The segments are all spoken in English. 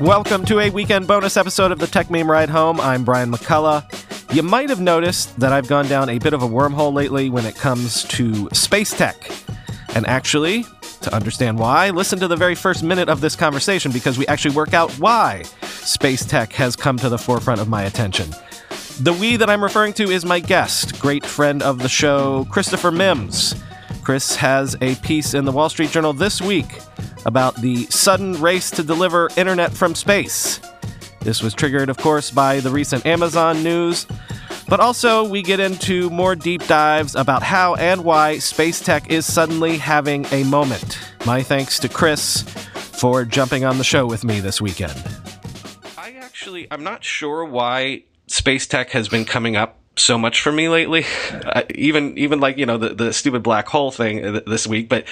Welcome to a weekend bonus episode of the Tech Meme Ride Home. I'm Brian McCullough. You might have noticed that I've gone down a bit of a wormhole lately when it comes to space tech. And actually, to understand why, listen to the very first minute of this conversation because we actually work out why space tech has come to the forefront of my attention. The we that I'm referring to is my guest, great friend of the show, Christopher Mims. Chris has a piece in the Wall Street Journal this week about the sudden race to deliver internet from space. This was triggered, of course, by the recent Amazon news, but also we get into more deep dives about how and why space tech is suddenly having a moment. My thanks to Chris for jumping on the show with me this weekend. I'm not sure why space tech has been coming up so much for me lately, even like, you know, the stupid black hole thing this week, but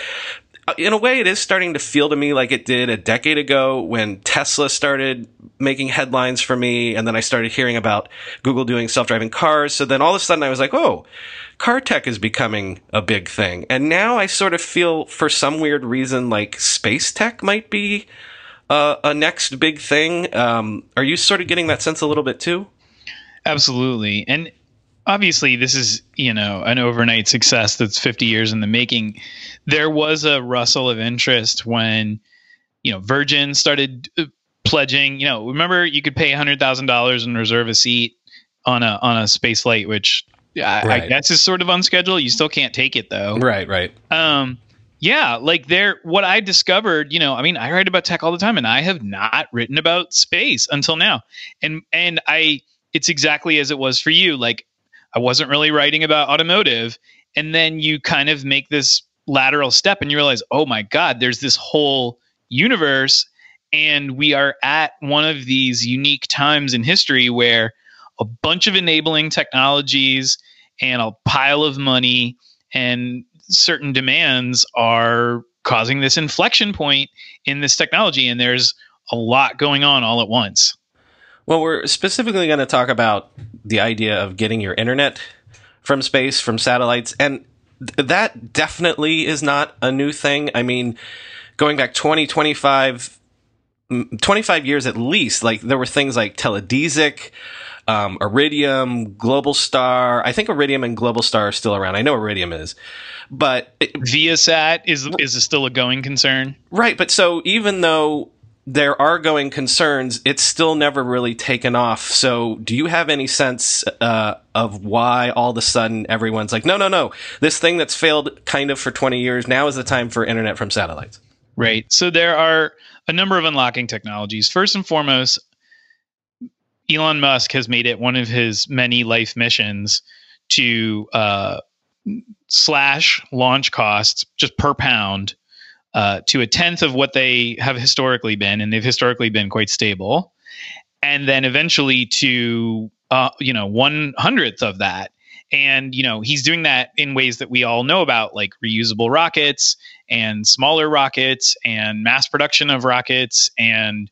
in a way, it is starting to feel to me like it did a decade ago when Tesla started making headlines for me, and then I started hearing about Google doing self-driving cars. So then all of a sudden I was like, oh, car tech is becoming a big thing. And now I sort of feel for some weird reason like space tech might be a next big thing. Are you sort of getting that sense a little bit too? Absolutely. And obviously, this is, you know, an overnight success that's 50 years in the making. There was a rustle of interest when, you know, Virgin started pledging. You know, remember you could pay $100,000 and reserve a seat on a space flight, which I guess is sort of on schedule. You still can't take it though. Right. Yeah, like what I discovered, you know, I mean, I write about tech all the time, and I have not written about space until now, and it's exactly as it was for you, like. I wasn't really writing about automotive. And then you kind of make this lateral step and you realize, oh my God, there's this whole universe. And we are at one of these unique times in history where a bunch of enabling technologies and a pile of money and certain demands are causing this inflection point in this technology. And there's a lot going on all at once. Well, we're specifically going to talk about the idea of getting your internet from space, from satellites, and that definitely is not a new thing. I mean, going back 25 years at least, like there were things like Teledesic, Iridium, Global Star. I think Iridium and Global Star are still around. I know Iridium is, but Viasat is still a going concern, right? But so even though there are going concerns, it's still never really taken off. So do you have any sense of why all of a sudden everyone's like, no, this thing that's failed kind of for 20 years, now is the time for internet from satellites? Right. So there are a number of unlocking technologies. First and foremost, Elon Musk has made it one of his many life missions to slash launch costs just per pound to a tenth of what they have historically been, and they've historically been quite stable, and then eventually to 1/100th of that. And, you know, he's doing that in ways that we all know about, like reusable rockets and smaller rockets and mass production of rockets and,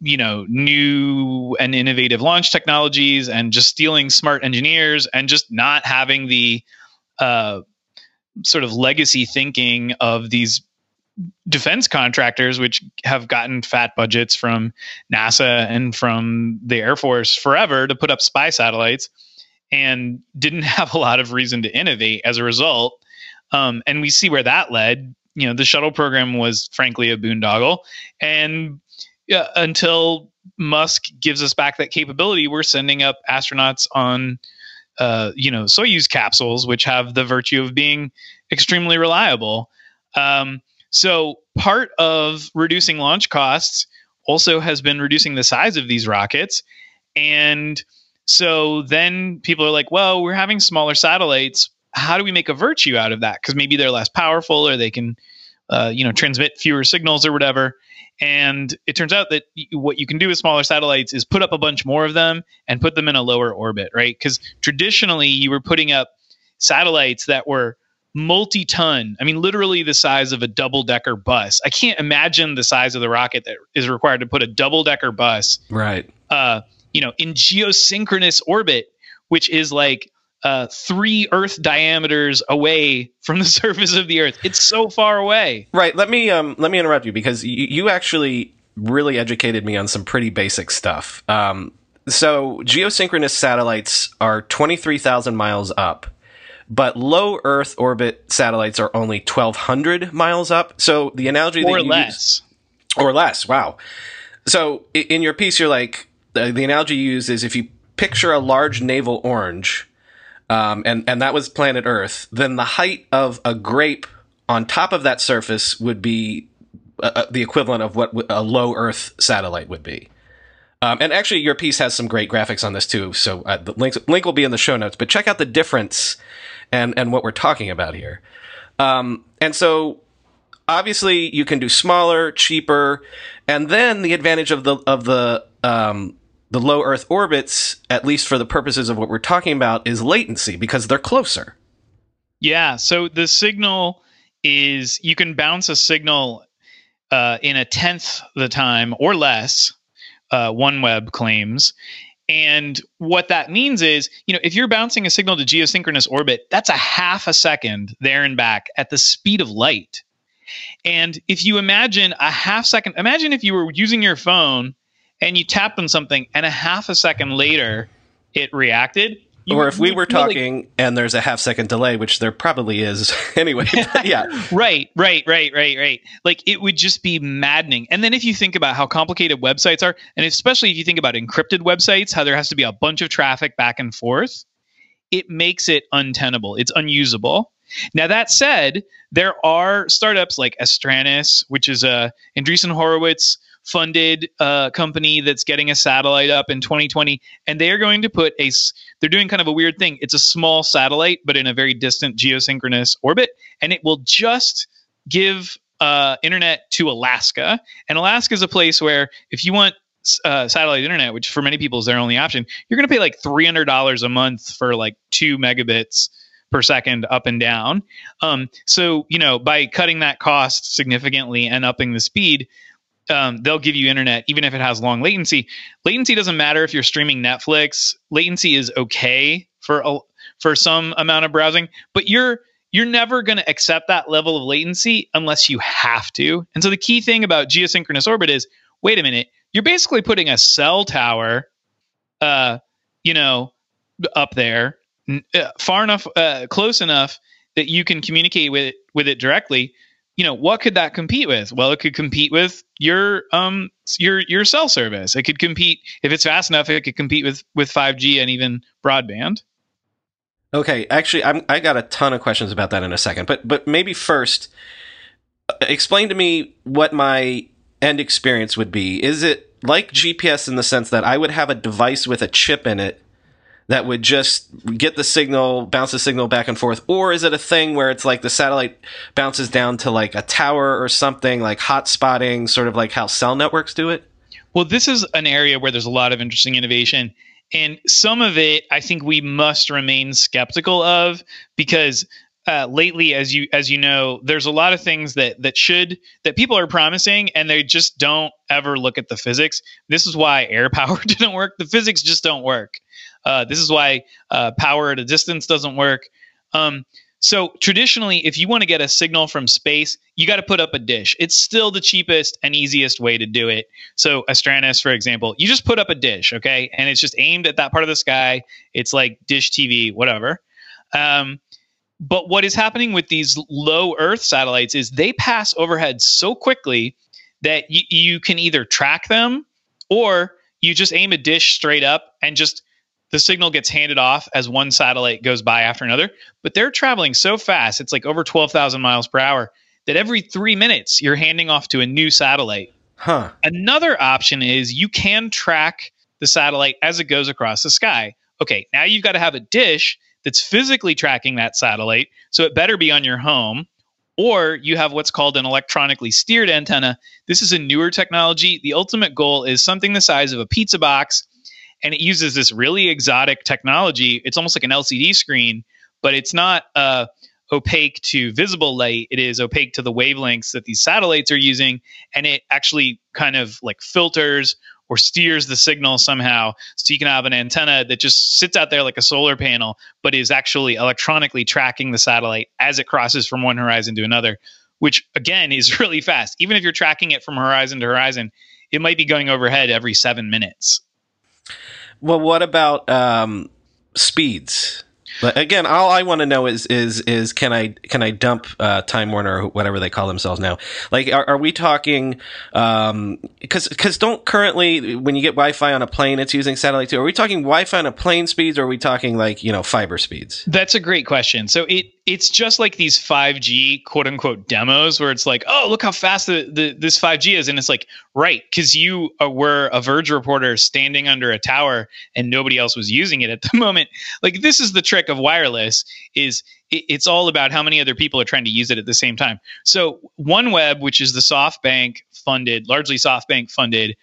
you know, new and innovative launch technologies and just stealing smart engineers and just not having the sort of legacy thinking of these defense contractors, which have gotten fat budgets from NASA and from the Air Force forever to put up spy satellites and didn't have a lot of reason to innovate as a result. And we see where that led. You know, the shuttle program was frankly a boondoggle. And until Musk gives us back that capability, we're sending up astronauts on, Soyuz capsules, which have the virtue of being extremely reliable. So part of reducing launch costs also has been reducing the size of these rockets. And so then people are like, well, we're having smaller satellites. How do we make a virtue out of that? Because maybe they're less powerful or they can transmit fewer signals or whatever. And it turns out that what you can do with smaller satellites is put up a bunch more of them and put them in a lower orbit, right? Because traditionally you were putting up satellites that were multi-ton. I mean, literally the size of a double-decker bus. I can't imagine the size of the rocket that is required to put a double-decker bus, right? In geosynchronous orbit, which is like 3 Earth diameters away from the surface of the Earth. It's so far away. Right. Let me interrupt you, because you actually really educated me on some pretty basic stuff. So geosynchronous satellites are 23,000 miles up, but low Earth orbit satellites are only 1,200 miles up. So the analogy or that you less. Use, or less. Wow. So in your piece, you're like, the analogy you use is if you picture a large navel orange, and that was planet Earth, then the height of a grape on top of that surface would be the equivalent of what a low Earth satellite would be. And actually, your piece has some great graphics on this, too. So the link will be in the show notes. But check out the difference and what we're talking about here. And so, obviously, you can do smaller, cheaper. And then the advantage of the low Earth orbits, at least for the purposes of what we're talking about, is latency, because they're closer. Yeah. So the signal is, you can bounce a signal in a tenth the time or less, OneWeb claims. And what that means is, if you're bouncing a signal to geosynchronous orbit, that's a half a second there and back at the speed of light. And if you imagine a half second, imagine if you were using your phone and you tapped on something and a half a second later it reacted. Or if we were talking and there's a half second delay, which there probably is anyway. Yeah. Right. Like, it would just be maddening. And then if you think about how complicated websites are, and especially if you think about encrypted websites, how there has to be a bunch of traffic back and forth, it makes it untenable. It's unusable. Now, that said, there are startups like Astranis, which is a Andreessen Horowitz funded company that's getting a satellite up in 2020, and they are going to put they're doing kind of a weird thing. It's a small satellite, but in a very distant geosynchronous orbit, and it will just give internet to Alaska. And Alaska is a place where if you want satellite internet, which for many people is their only option, you're going to pay like $300 a month for like 2 megabits per second up and down. So, by cutting that cost significantly and upping the speed, they'll give you internet, even if it has long latency. Latency doesn't matter if you're streaming Netflix. Latency is okay for some amount of browsing, but you're never going to accept that level of latency unless you have to. And so the key thing about geosynchronous orbit is, wait a minute, you're basically putting a cell tower, up there, far enough, close enough that you can communicate with it directly. What could that compete with? Well, it could compete with your cell service. It could compete, if it's fast enough, it could compete with 5G and even broadband. Okay, actually, I got a ton of questions about that in a second, but maybe first, explain to me what my end experience would be. Is it like GPS in the sense that I would have a device with a chip in it that would just get the signal, bounce the signal back and forth? Or is it a thing where it's like the satellite bounces down to like a tower or something, like hot spotting, sort of like how cell networks do it? Well, this is an area where there's a lot of interesting innovation. And some of it, I think we must remain skeptical of, because lately, as you know, there's a lot of things that people are promising, and they just don't ever look at the physics. This is why air power didn't work. The physics just don't work. This is why power at a distance doesn't work. So traditionally, if you want to get a signal from space, you got to put up a dish. It's still the cheapest and easiest way to do it. So Astranis, for example, you just put up a dish, okay? And it's just aimed at that part of the sky. It's like dish TV, whatever. But what is happening with these low Earth satellites is they pass overhead so quickly that you can either track them, or you just aim a dish straight up and just the signal gets handed off as one satellite goes by after another. But they're traveling so fast, it's like over 12,000 miles per hour, that every 3 minutes you're handing off to a new satellite. Huh. Another option is you can track the satellite as it goes across the sky. Okay, now you've got to have a dish that's physically tracking that satellite, so it better be on your home, or you have what's called an electronically steered antenna. This is a newer technology. The ultimate goal is something the size of a pizza box, and it uses this really exotic technology. It's almost like an LCD screen, but it's not opaque to visible light. It is opaque to the wavelengths that these satellites are using, and it actually kind of like filters or steers the signal somehow. So you can have an antenna that just sits out there like a solar panel, but is actually electronically tracking the satellite as it crosses from one horizon to another, which again is really fast. Even if you're tracking it from horizon to horizon, it might be going overhead every 7 minutes. Well, what about speeds? But again, all I want to know is can I dump Time Warner or whatever they call themselves now? Like, are we talking? Because don't currently when you get Wi-Fi on a plane, it's using satellite too. Are we talking Wi-Fi on a plane speeds, or are we talking like fiber speeds? That's a great question. So it's just like these 5G quote unquote demos where it's like, oh, look how fast this 5G is, and it's like right because you were a Verge reporter standing under a tower and nobody else was using it at the moment. Like this is the trick of wireless is it's all about how many other people are trying to use it at the same time. So OneWeb, which is the largely SoftBank funded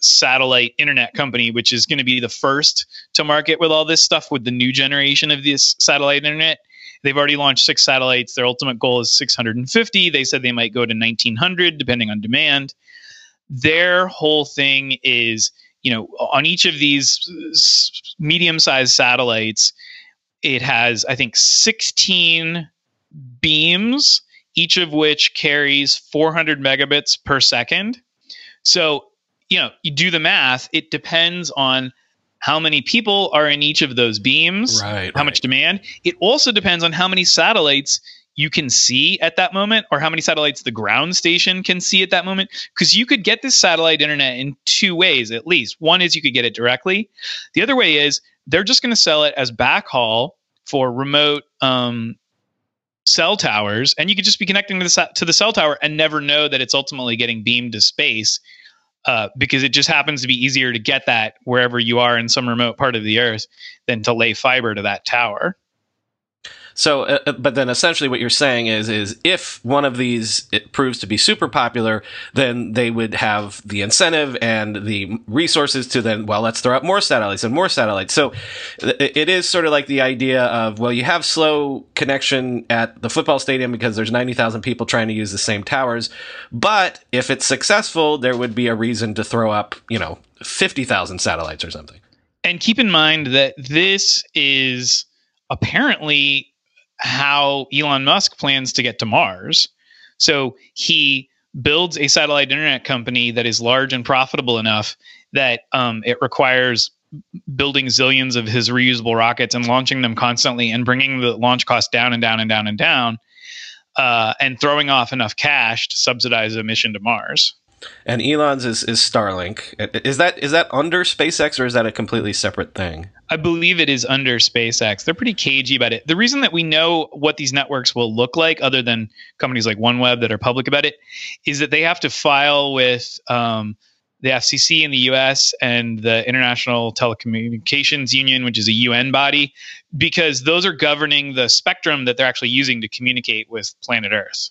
satellite internet company, which is going to be the first to market with all this stuff with the new generation of this satellite internet. They've already launched 6 satellites. Their ultimate goal is 650. They said they might go to 1900 depending on demand. Their whole thing is, on each of these medium-sized satellites, it has, I think, 16 beams, each of which carries 400 megabits per second. So, you do the math. It depends on how many people are in each of those beams, how much demand. It also depends on how many satellites you can see at that moment or how many satellites the ground station can see at that moment. Because you could get this satellite internet in 2 ways, at least. One is you could get it directly. The other way is they're just going to sell it as backhaul for remote cell towers. And you could just be connecting to the cell tower and never know that it's ultimately getting beamed to space because it just happens to be easier to get that wherever you are in some remote part of the earth than to lay fiber to that tower. So, but then essentially what you're saying is if one of these proves to be super popular, then they would have the incentive and the resources to then, well, let's throw out more satellites and more satellites. So it is sort of like the idea of, well, you have slow connection at the football stadium because there's 90,000 people trying to use the same towers. But if it's successful, there would be a reason to throw up, 50,000 satellites or something. And keep in mind that this is apparently how Elon Musk plans to get to Mars. So he builds a satellite internet company that is large and profitable enough that it requires building zillions of his reusable rockets and launching them constantly and bringing the launch cost down and down and down and down and throwing off enough cash to subsidize a mission to Mars. And Elon's is Starlink. Is that under SpaceX or is that a completely separate thing? I believe it is under SpaceX. They're pretty cagey about it. The reason that we know what these networks will look like, other than companies like OneWeb that are public about it, is that they have to file with the FCC in the U.S. and the International Telecommunications Union, which is a UN body, because those are governing the spectrum that they're actually using to communicate with planet Earth.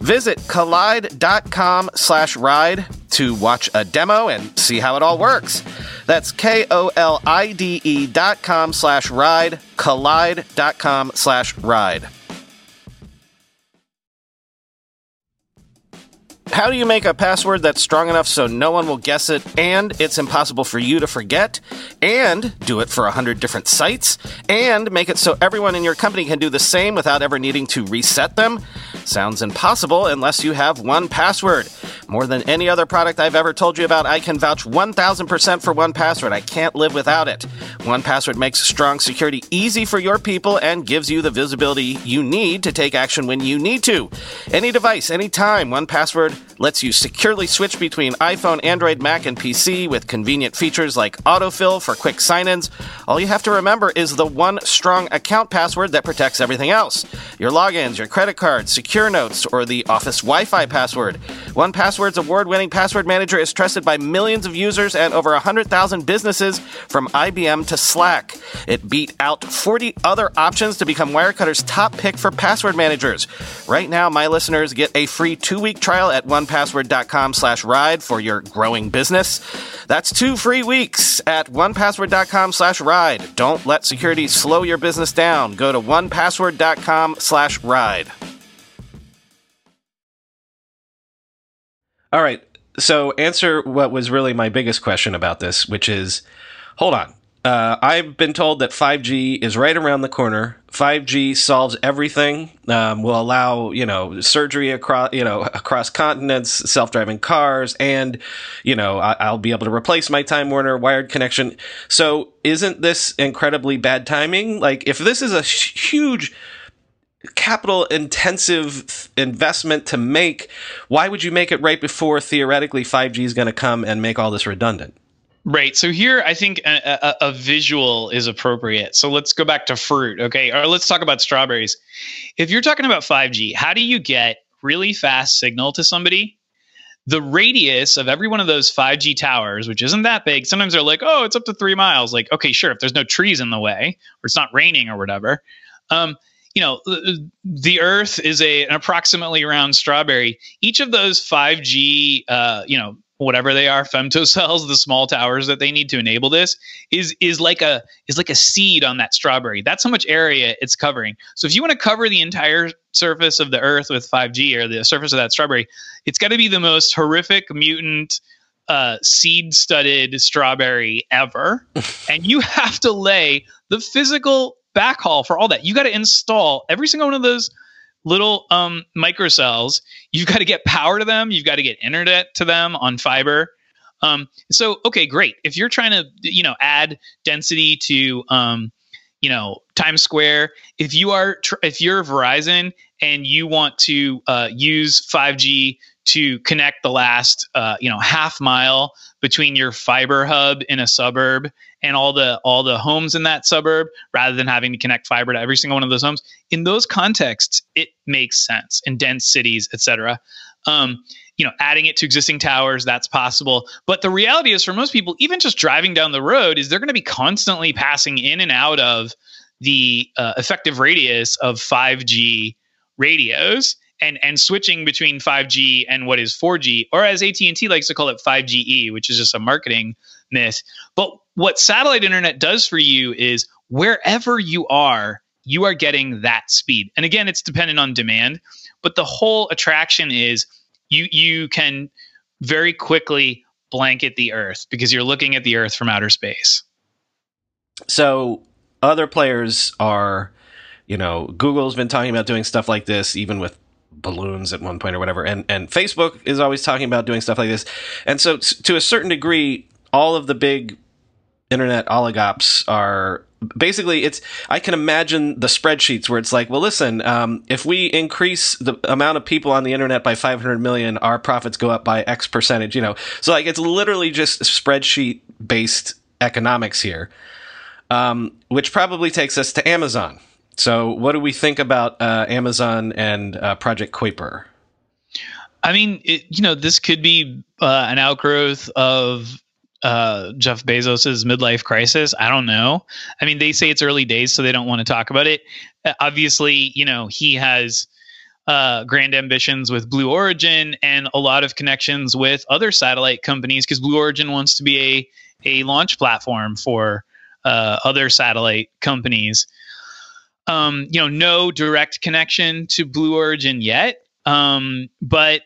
Visit collide.com/ride to watch a demo and see how it all works. That's KOLIDE.com/ride, Collide.com/ride. How do you make a password that's strong enough so no one will guess it and it's impossible for you to forget, and do it for 100 different sites, and make it so everyone in your company can do the same without ever needing to reset them? Sounds impossible unless you have 1Password. More than any other product I've ever told you about, I can vouch 1,000% for 1Password. I can't live without it. 1Password makes strong security easy for your people and gives you the visibility you need to take action when you need to. Any device, any time, 1Password lets you securely switch between iPhone, Android, Mac, and PC with convenient features like autofill for quick sign-ins. All you have to remember is the one strong account password that protects everything else. Your logins, your credit cards, secure notes, or the office Wi-Fi password. 1Password's award-winning password manager is trusted by millions of users and over 100,000 businesses from IBM to Slack. It beat out 40 other options to become Wirecutter's top pick for password managers. Right now, my listeners get a free 2-week trial at 1Password.com/ride for your growing business. That's 2 free weeks at 1Password.com/ride. Don't let security slow your business down. Go to 1Password.com/ride. All right. So answer what was really my biggest question about this, which is, hold on. I've been told that 5G is right around the corner. 5G solves everything. Will allow, surgery across continents, self-driving cars, and, I'll be able to replace my Time Warner wired connection. So isn't this incredibly bad timing? Like, if this is a huge capital-intensive investment to make, why would you make it right before theoretically 5G is going to come and make all this redundant? Right. So here, I think a visual is appropriate. So let's go back to fruit. Okay. Or let's talk about strawberries. If you're talking about 5G, how do you get really fast signal to somebody? The radius of every one of those 5G towers, which isn't that big, sometimes they're like, oh, it's up to 3 miles. Like, okay, sure. If there's no trees in the way or it's not raining or whatever, the earth is an approximately round strawberry. Each of those 5G, whatever they are, femtocells, the small towers that they need to enable this, is like a seed on that strawberry. That's how much area it's covering. So if you want to cover the entire surface of the earth with 5G, or the surface of that strawberry, it's got to be the most horrific, mutant, seed-studded strawberry ever. And you have to lay the physical backhaul for all that. You got to install every single one of those little microcells. You've got to get power to them. You've got to get internet to them on fiber. So, okay, great. If you're trying to, add density to, Times Square, if you're Verizon and you want to use 5G to connect the last, half mile between your fiber hub in a suburb and all the homes in that suburb, rather than having to connect fiber to every single one of those homes, in those contexts, it makes sense in dense cities, et cetera. Adding it to existing towers, that's possible. But the reality is, for most people, even just driving down the road, is they're going to be constantly passing in and out of the effective radius of 5G radios and switching between 5G and what is 4G, or as AT&T likes to call it, 5GE, which is just a marketing myth. But what satellite internet does for you is, wherever you are getting that speed. And again, it's dependent on demand, but the whole attraction is you can very quickly blanket the earth because you're looking at the earth from outer space. So other players are, Google's been talking about doing stuff like this, even with balloons at one point or whatever. And Facebook is always talking about doing stuff like this. And so to a certain degree, all of the big internet oligops are basically, I can imagine the spreadsheets where it's like, well, listen, if we increase the amount of people on the internet by 500 million, our profits go up by X percentage, So like, it's literally just spreadsheet based economics here, which probably takes us to Amazon. So what do we think about Amazon and Project Kuiper? I mean, this could be an outgrowth of Jeff Bezos's midlife crisis. I don't know. I mean, they say it's early days, so they don't want to talk about it. Obviously, he has grand ambitions with Blue Origin and a lot of connections with other satellite companies, because Blue Origin wants to be a launch platform for other satellite companies. No direct connection to Blue Origin yet. I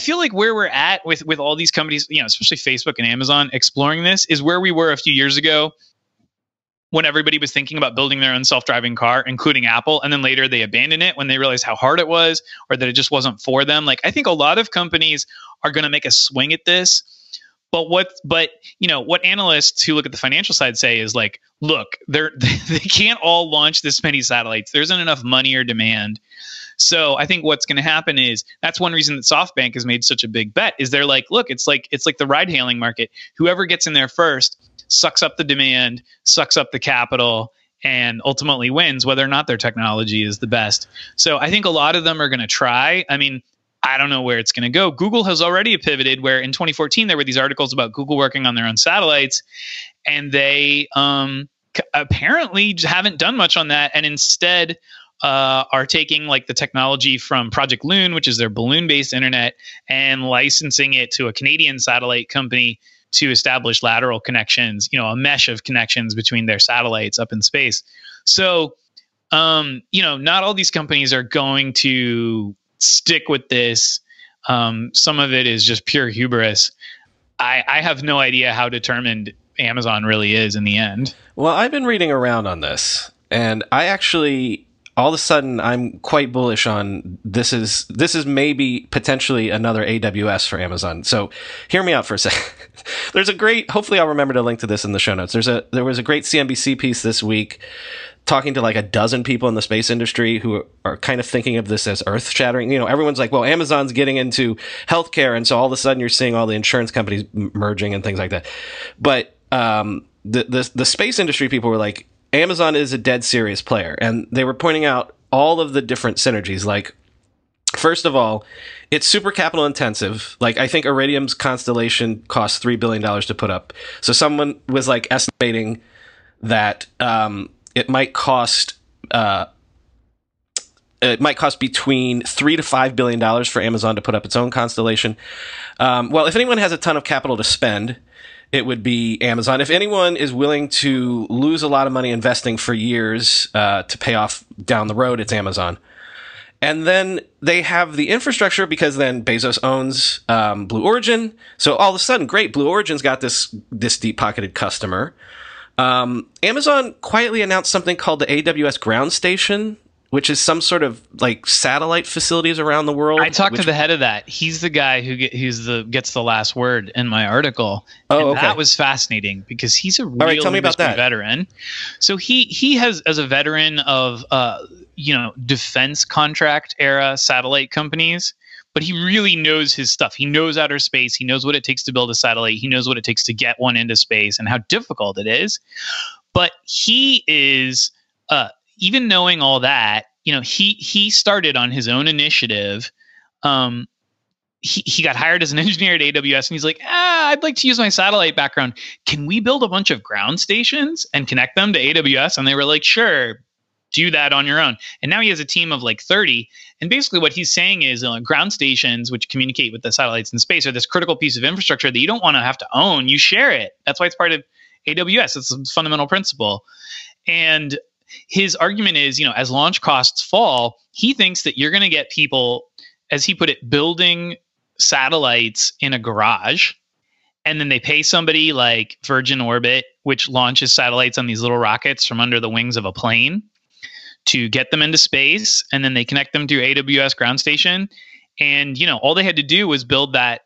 feel like where we're at with all these companies, especially Facebook and Amazon exploring this, is where we were a few years ago when everybody was thinking about building their own self-driving car, including Apple. And then later they abandoned it when they realized how hard it was, or that it just wasn't for them. Like, I think a lot of companies are going to make a swing at this. But what analysts who look at the financial side say is like, look, they can't all launch this many satellites. There isn't enough money or demand. So I think what's going to happen is, that's one reason that SoftBank has made such a big bet, is they're like, look, it's like the ride hailing market. Whoever gets in there first sucks up the demand, sucks up the capital, and ultimately wins, whether or not their technology is the best. So I think a lot of them are going to try. I mean, I don't know where it's going to go. Google has already pivoted, where in 2014, there were these articles about Google working on their own satellites, and they apparently haven't done much on that, and instead are taking like the technology from Project Loon, which is their balloon-based internet, and licensing it to a Canadian satellite company to establish lateral connections, a mesh of connections between their satellites up in space. So, not all these companies are going to stick with this. Some of it is just pure hubris. I have no idea how determined Amazon really is in the end. Well, I've been reading around on this, and I actually, all of a sudden, I'm quite bullish on this is maybe potentially another AWS for Amazon. So hear me out for a second. There's a great, hopefully I'll remember to link to this in the show notes. There was a great CNBC piece this week talking to like a dozen people in the space industry who are kind of thinking of this as earth shattering. Everyone's like, well, Amazon's getting into healthcare. And so all of a sudden you're seeing all the insurance companies merging and things like that. But the space industry people were like, Amazon is a dead serious player, and they were pointing out all of the different synergies. Like, first of all, it's super capital intensive. Like, I think Iridium's constellation costs $3 billion to put up. So someone was like estimating that it might cost between $3 to $5 billion for Amazon to put up its own constellation. If anyone has a ton of capital to spend, it would be Amazon. If anyone is willing to lose a lot of money investing for years to pay off down the road, it's Amazon. And then they have the infrastructure, because then Bezos owns Blue Origin. So all of a sudden, great, Blue Origin's got this deep-pocketed customer. Amazon quietly announced something called the AWS Ground Station, which is some sort of like satellite facilities around the world. I talked to the head of that. He's the guy who gets the last word in my article. Oh, okay. That was fascinating, because he's a real industry veteran. So he has, as a veteran of defense contract era satellite companies, but he really knows his stuff. He knows outer space. He knows what it takes to build a satellite. He knows what it takes to get one into space and how difficult it is. But he is even knowing all that, he started on his own initiative. He got hired as an engineer at AWS, and he's like, I'd like to use my satellite background. Can we build a bunch of ground stations and connect them to AWS? And they were like, sure, do that on your own. And now he has a team of like 30. And basically what he's saying is, ground stations, which communicate with the satellites in space, are this critical piece of infrastructure that you don't want to have to own. You share it. That's why it's part of AWS. It's a fundamental principle. And his argument is, as launch costs fall, he thinks that you're going to get people, as he put it, building satellites in a garage. And then they pay somebody like Virgin Orbit, which launches satellites on these little rockets from under the wings of a plane, to get them into space. And then they connect them to AWS Ground Station. And, all they had to do was build that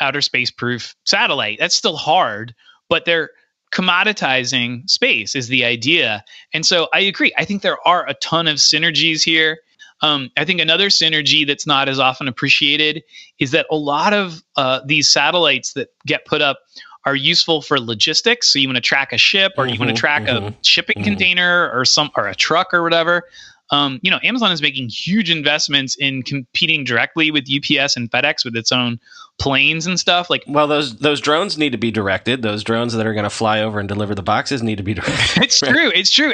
outer space proof satellite. That's still hard, but they're commoditizing space is the idea. And so I agree. I think there are a ton of synergies here. I think another synergy that's not as often appreciated is that a lot of these satellites that get put up are useful for logistics. So you want to track a ship, or you want to track a shipping container or a truck or whatever. You know, Amazon is making huge investments in competing directly with UPS and FedEx with its own planes and stuff. Like, well, those drones need to be directed. Those drones that are going to fly over and deliver the boxes need to be directed. It's true. It's true.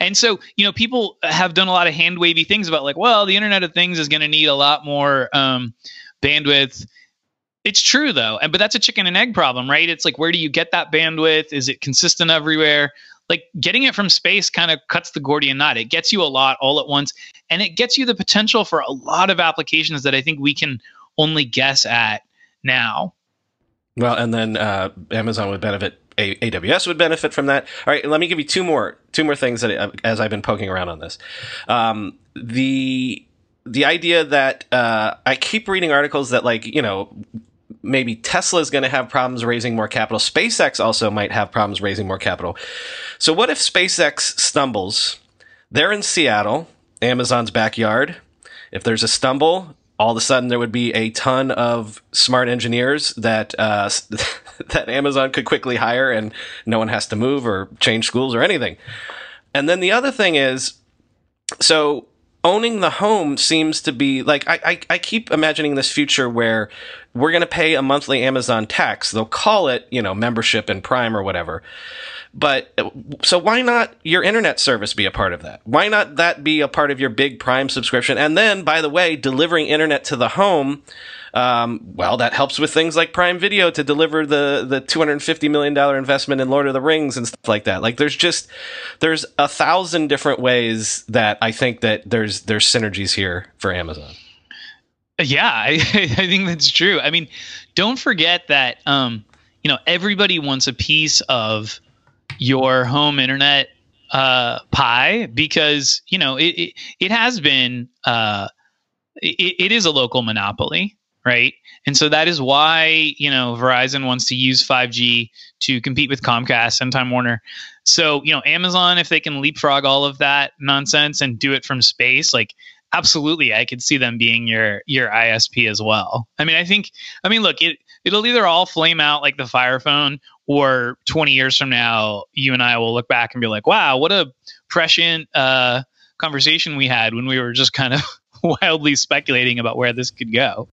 And so, you know, people have done a lot of hand wavy things about like, well, the Internet of Things is going to need a lot more bandwidth. It's true though. But that's a chicken and egg problem, right? It's like, where do you get that bandwidth? Is it consistent everywhere? Like, getting it from space kind of cuts the Gordian knot. It gets you a lot all at once, and it gets you the potential for a lot of applications that I think we can only guess at now. Well, and then Amazon would benefit. AWS would benefit from that. All right, let me give you two more things that, as I've been poking around on this, the idea that I keep reading articles that, like, you know, maybe Tesla is going to have problems raising more capital. SpaceX also might have problems raising more capital. So what if SpaceX stumbles? They're in Seattle, Amazon's backyard. If there's a stumble, all of a sudden there would be a ton of smart engineers that that Amazon could quickly hire, and no one has to move or change schools or anything. And then the other thing is, so owning the home seems to be like, I keep imagining this future where we're going to pay a monthly Amazon tax. They'll call it, you know, membership and Prime or whatever. But so why not your internet service be a part of that? Why not that be a part of your big Prime subscription? And then, by the way, delivering internet to the home, well, that helps with things like Prime Video to deliver the $250 million investment in Lord of the Rings and stuff like that. Like, there's 1,000 different ways that I think that there's synergies here for Amazon. Yeah, I think that's true. I mean, don't forget that, you know, everybody wants a piece of your home internet pie, because, you know, it has been, it is a local monopoly, right? And so that is why, you know, Verizon wants to use 5G to compete with Comcast and Time Warner. So, you know, Amazon, if they can leapfrog all of that nonsense and do it from space, like, absolutely, I could see them being your ISP as well. I mean, look, it'll either all flame out like the Fire Phone, or 20 years from now, you and I will look back and be like, wow, what a prescient conversation we had when we were just kind of wildly speculating about where this could go.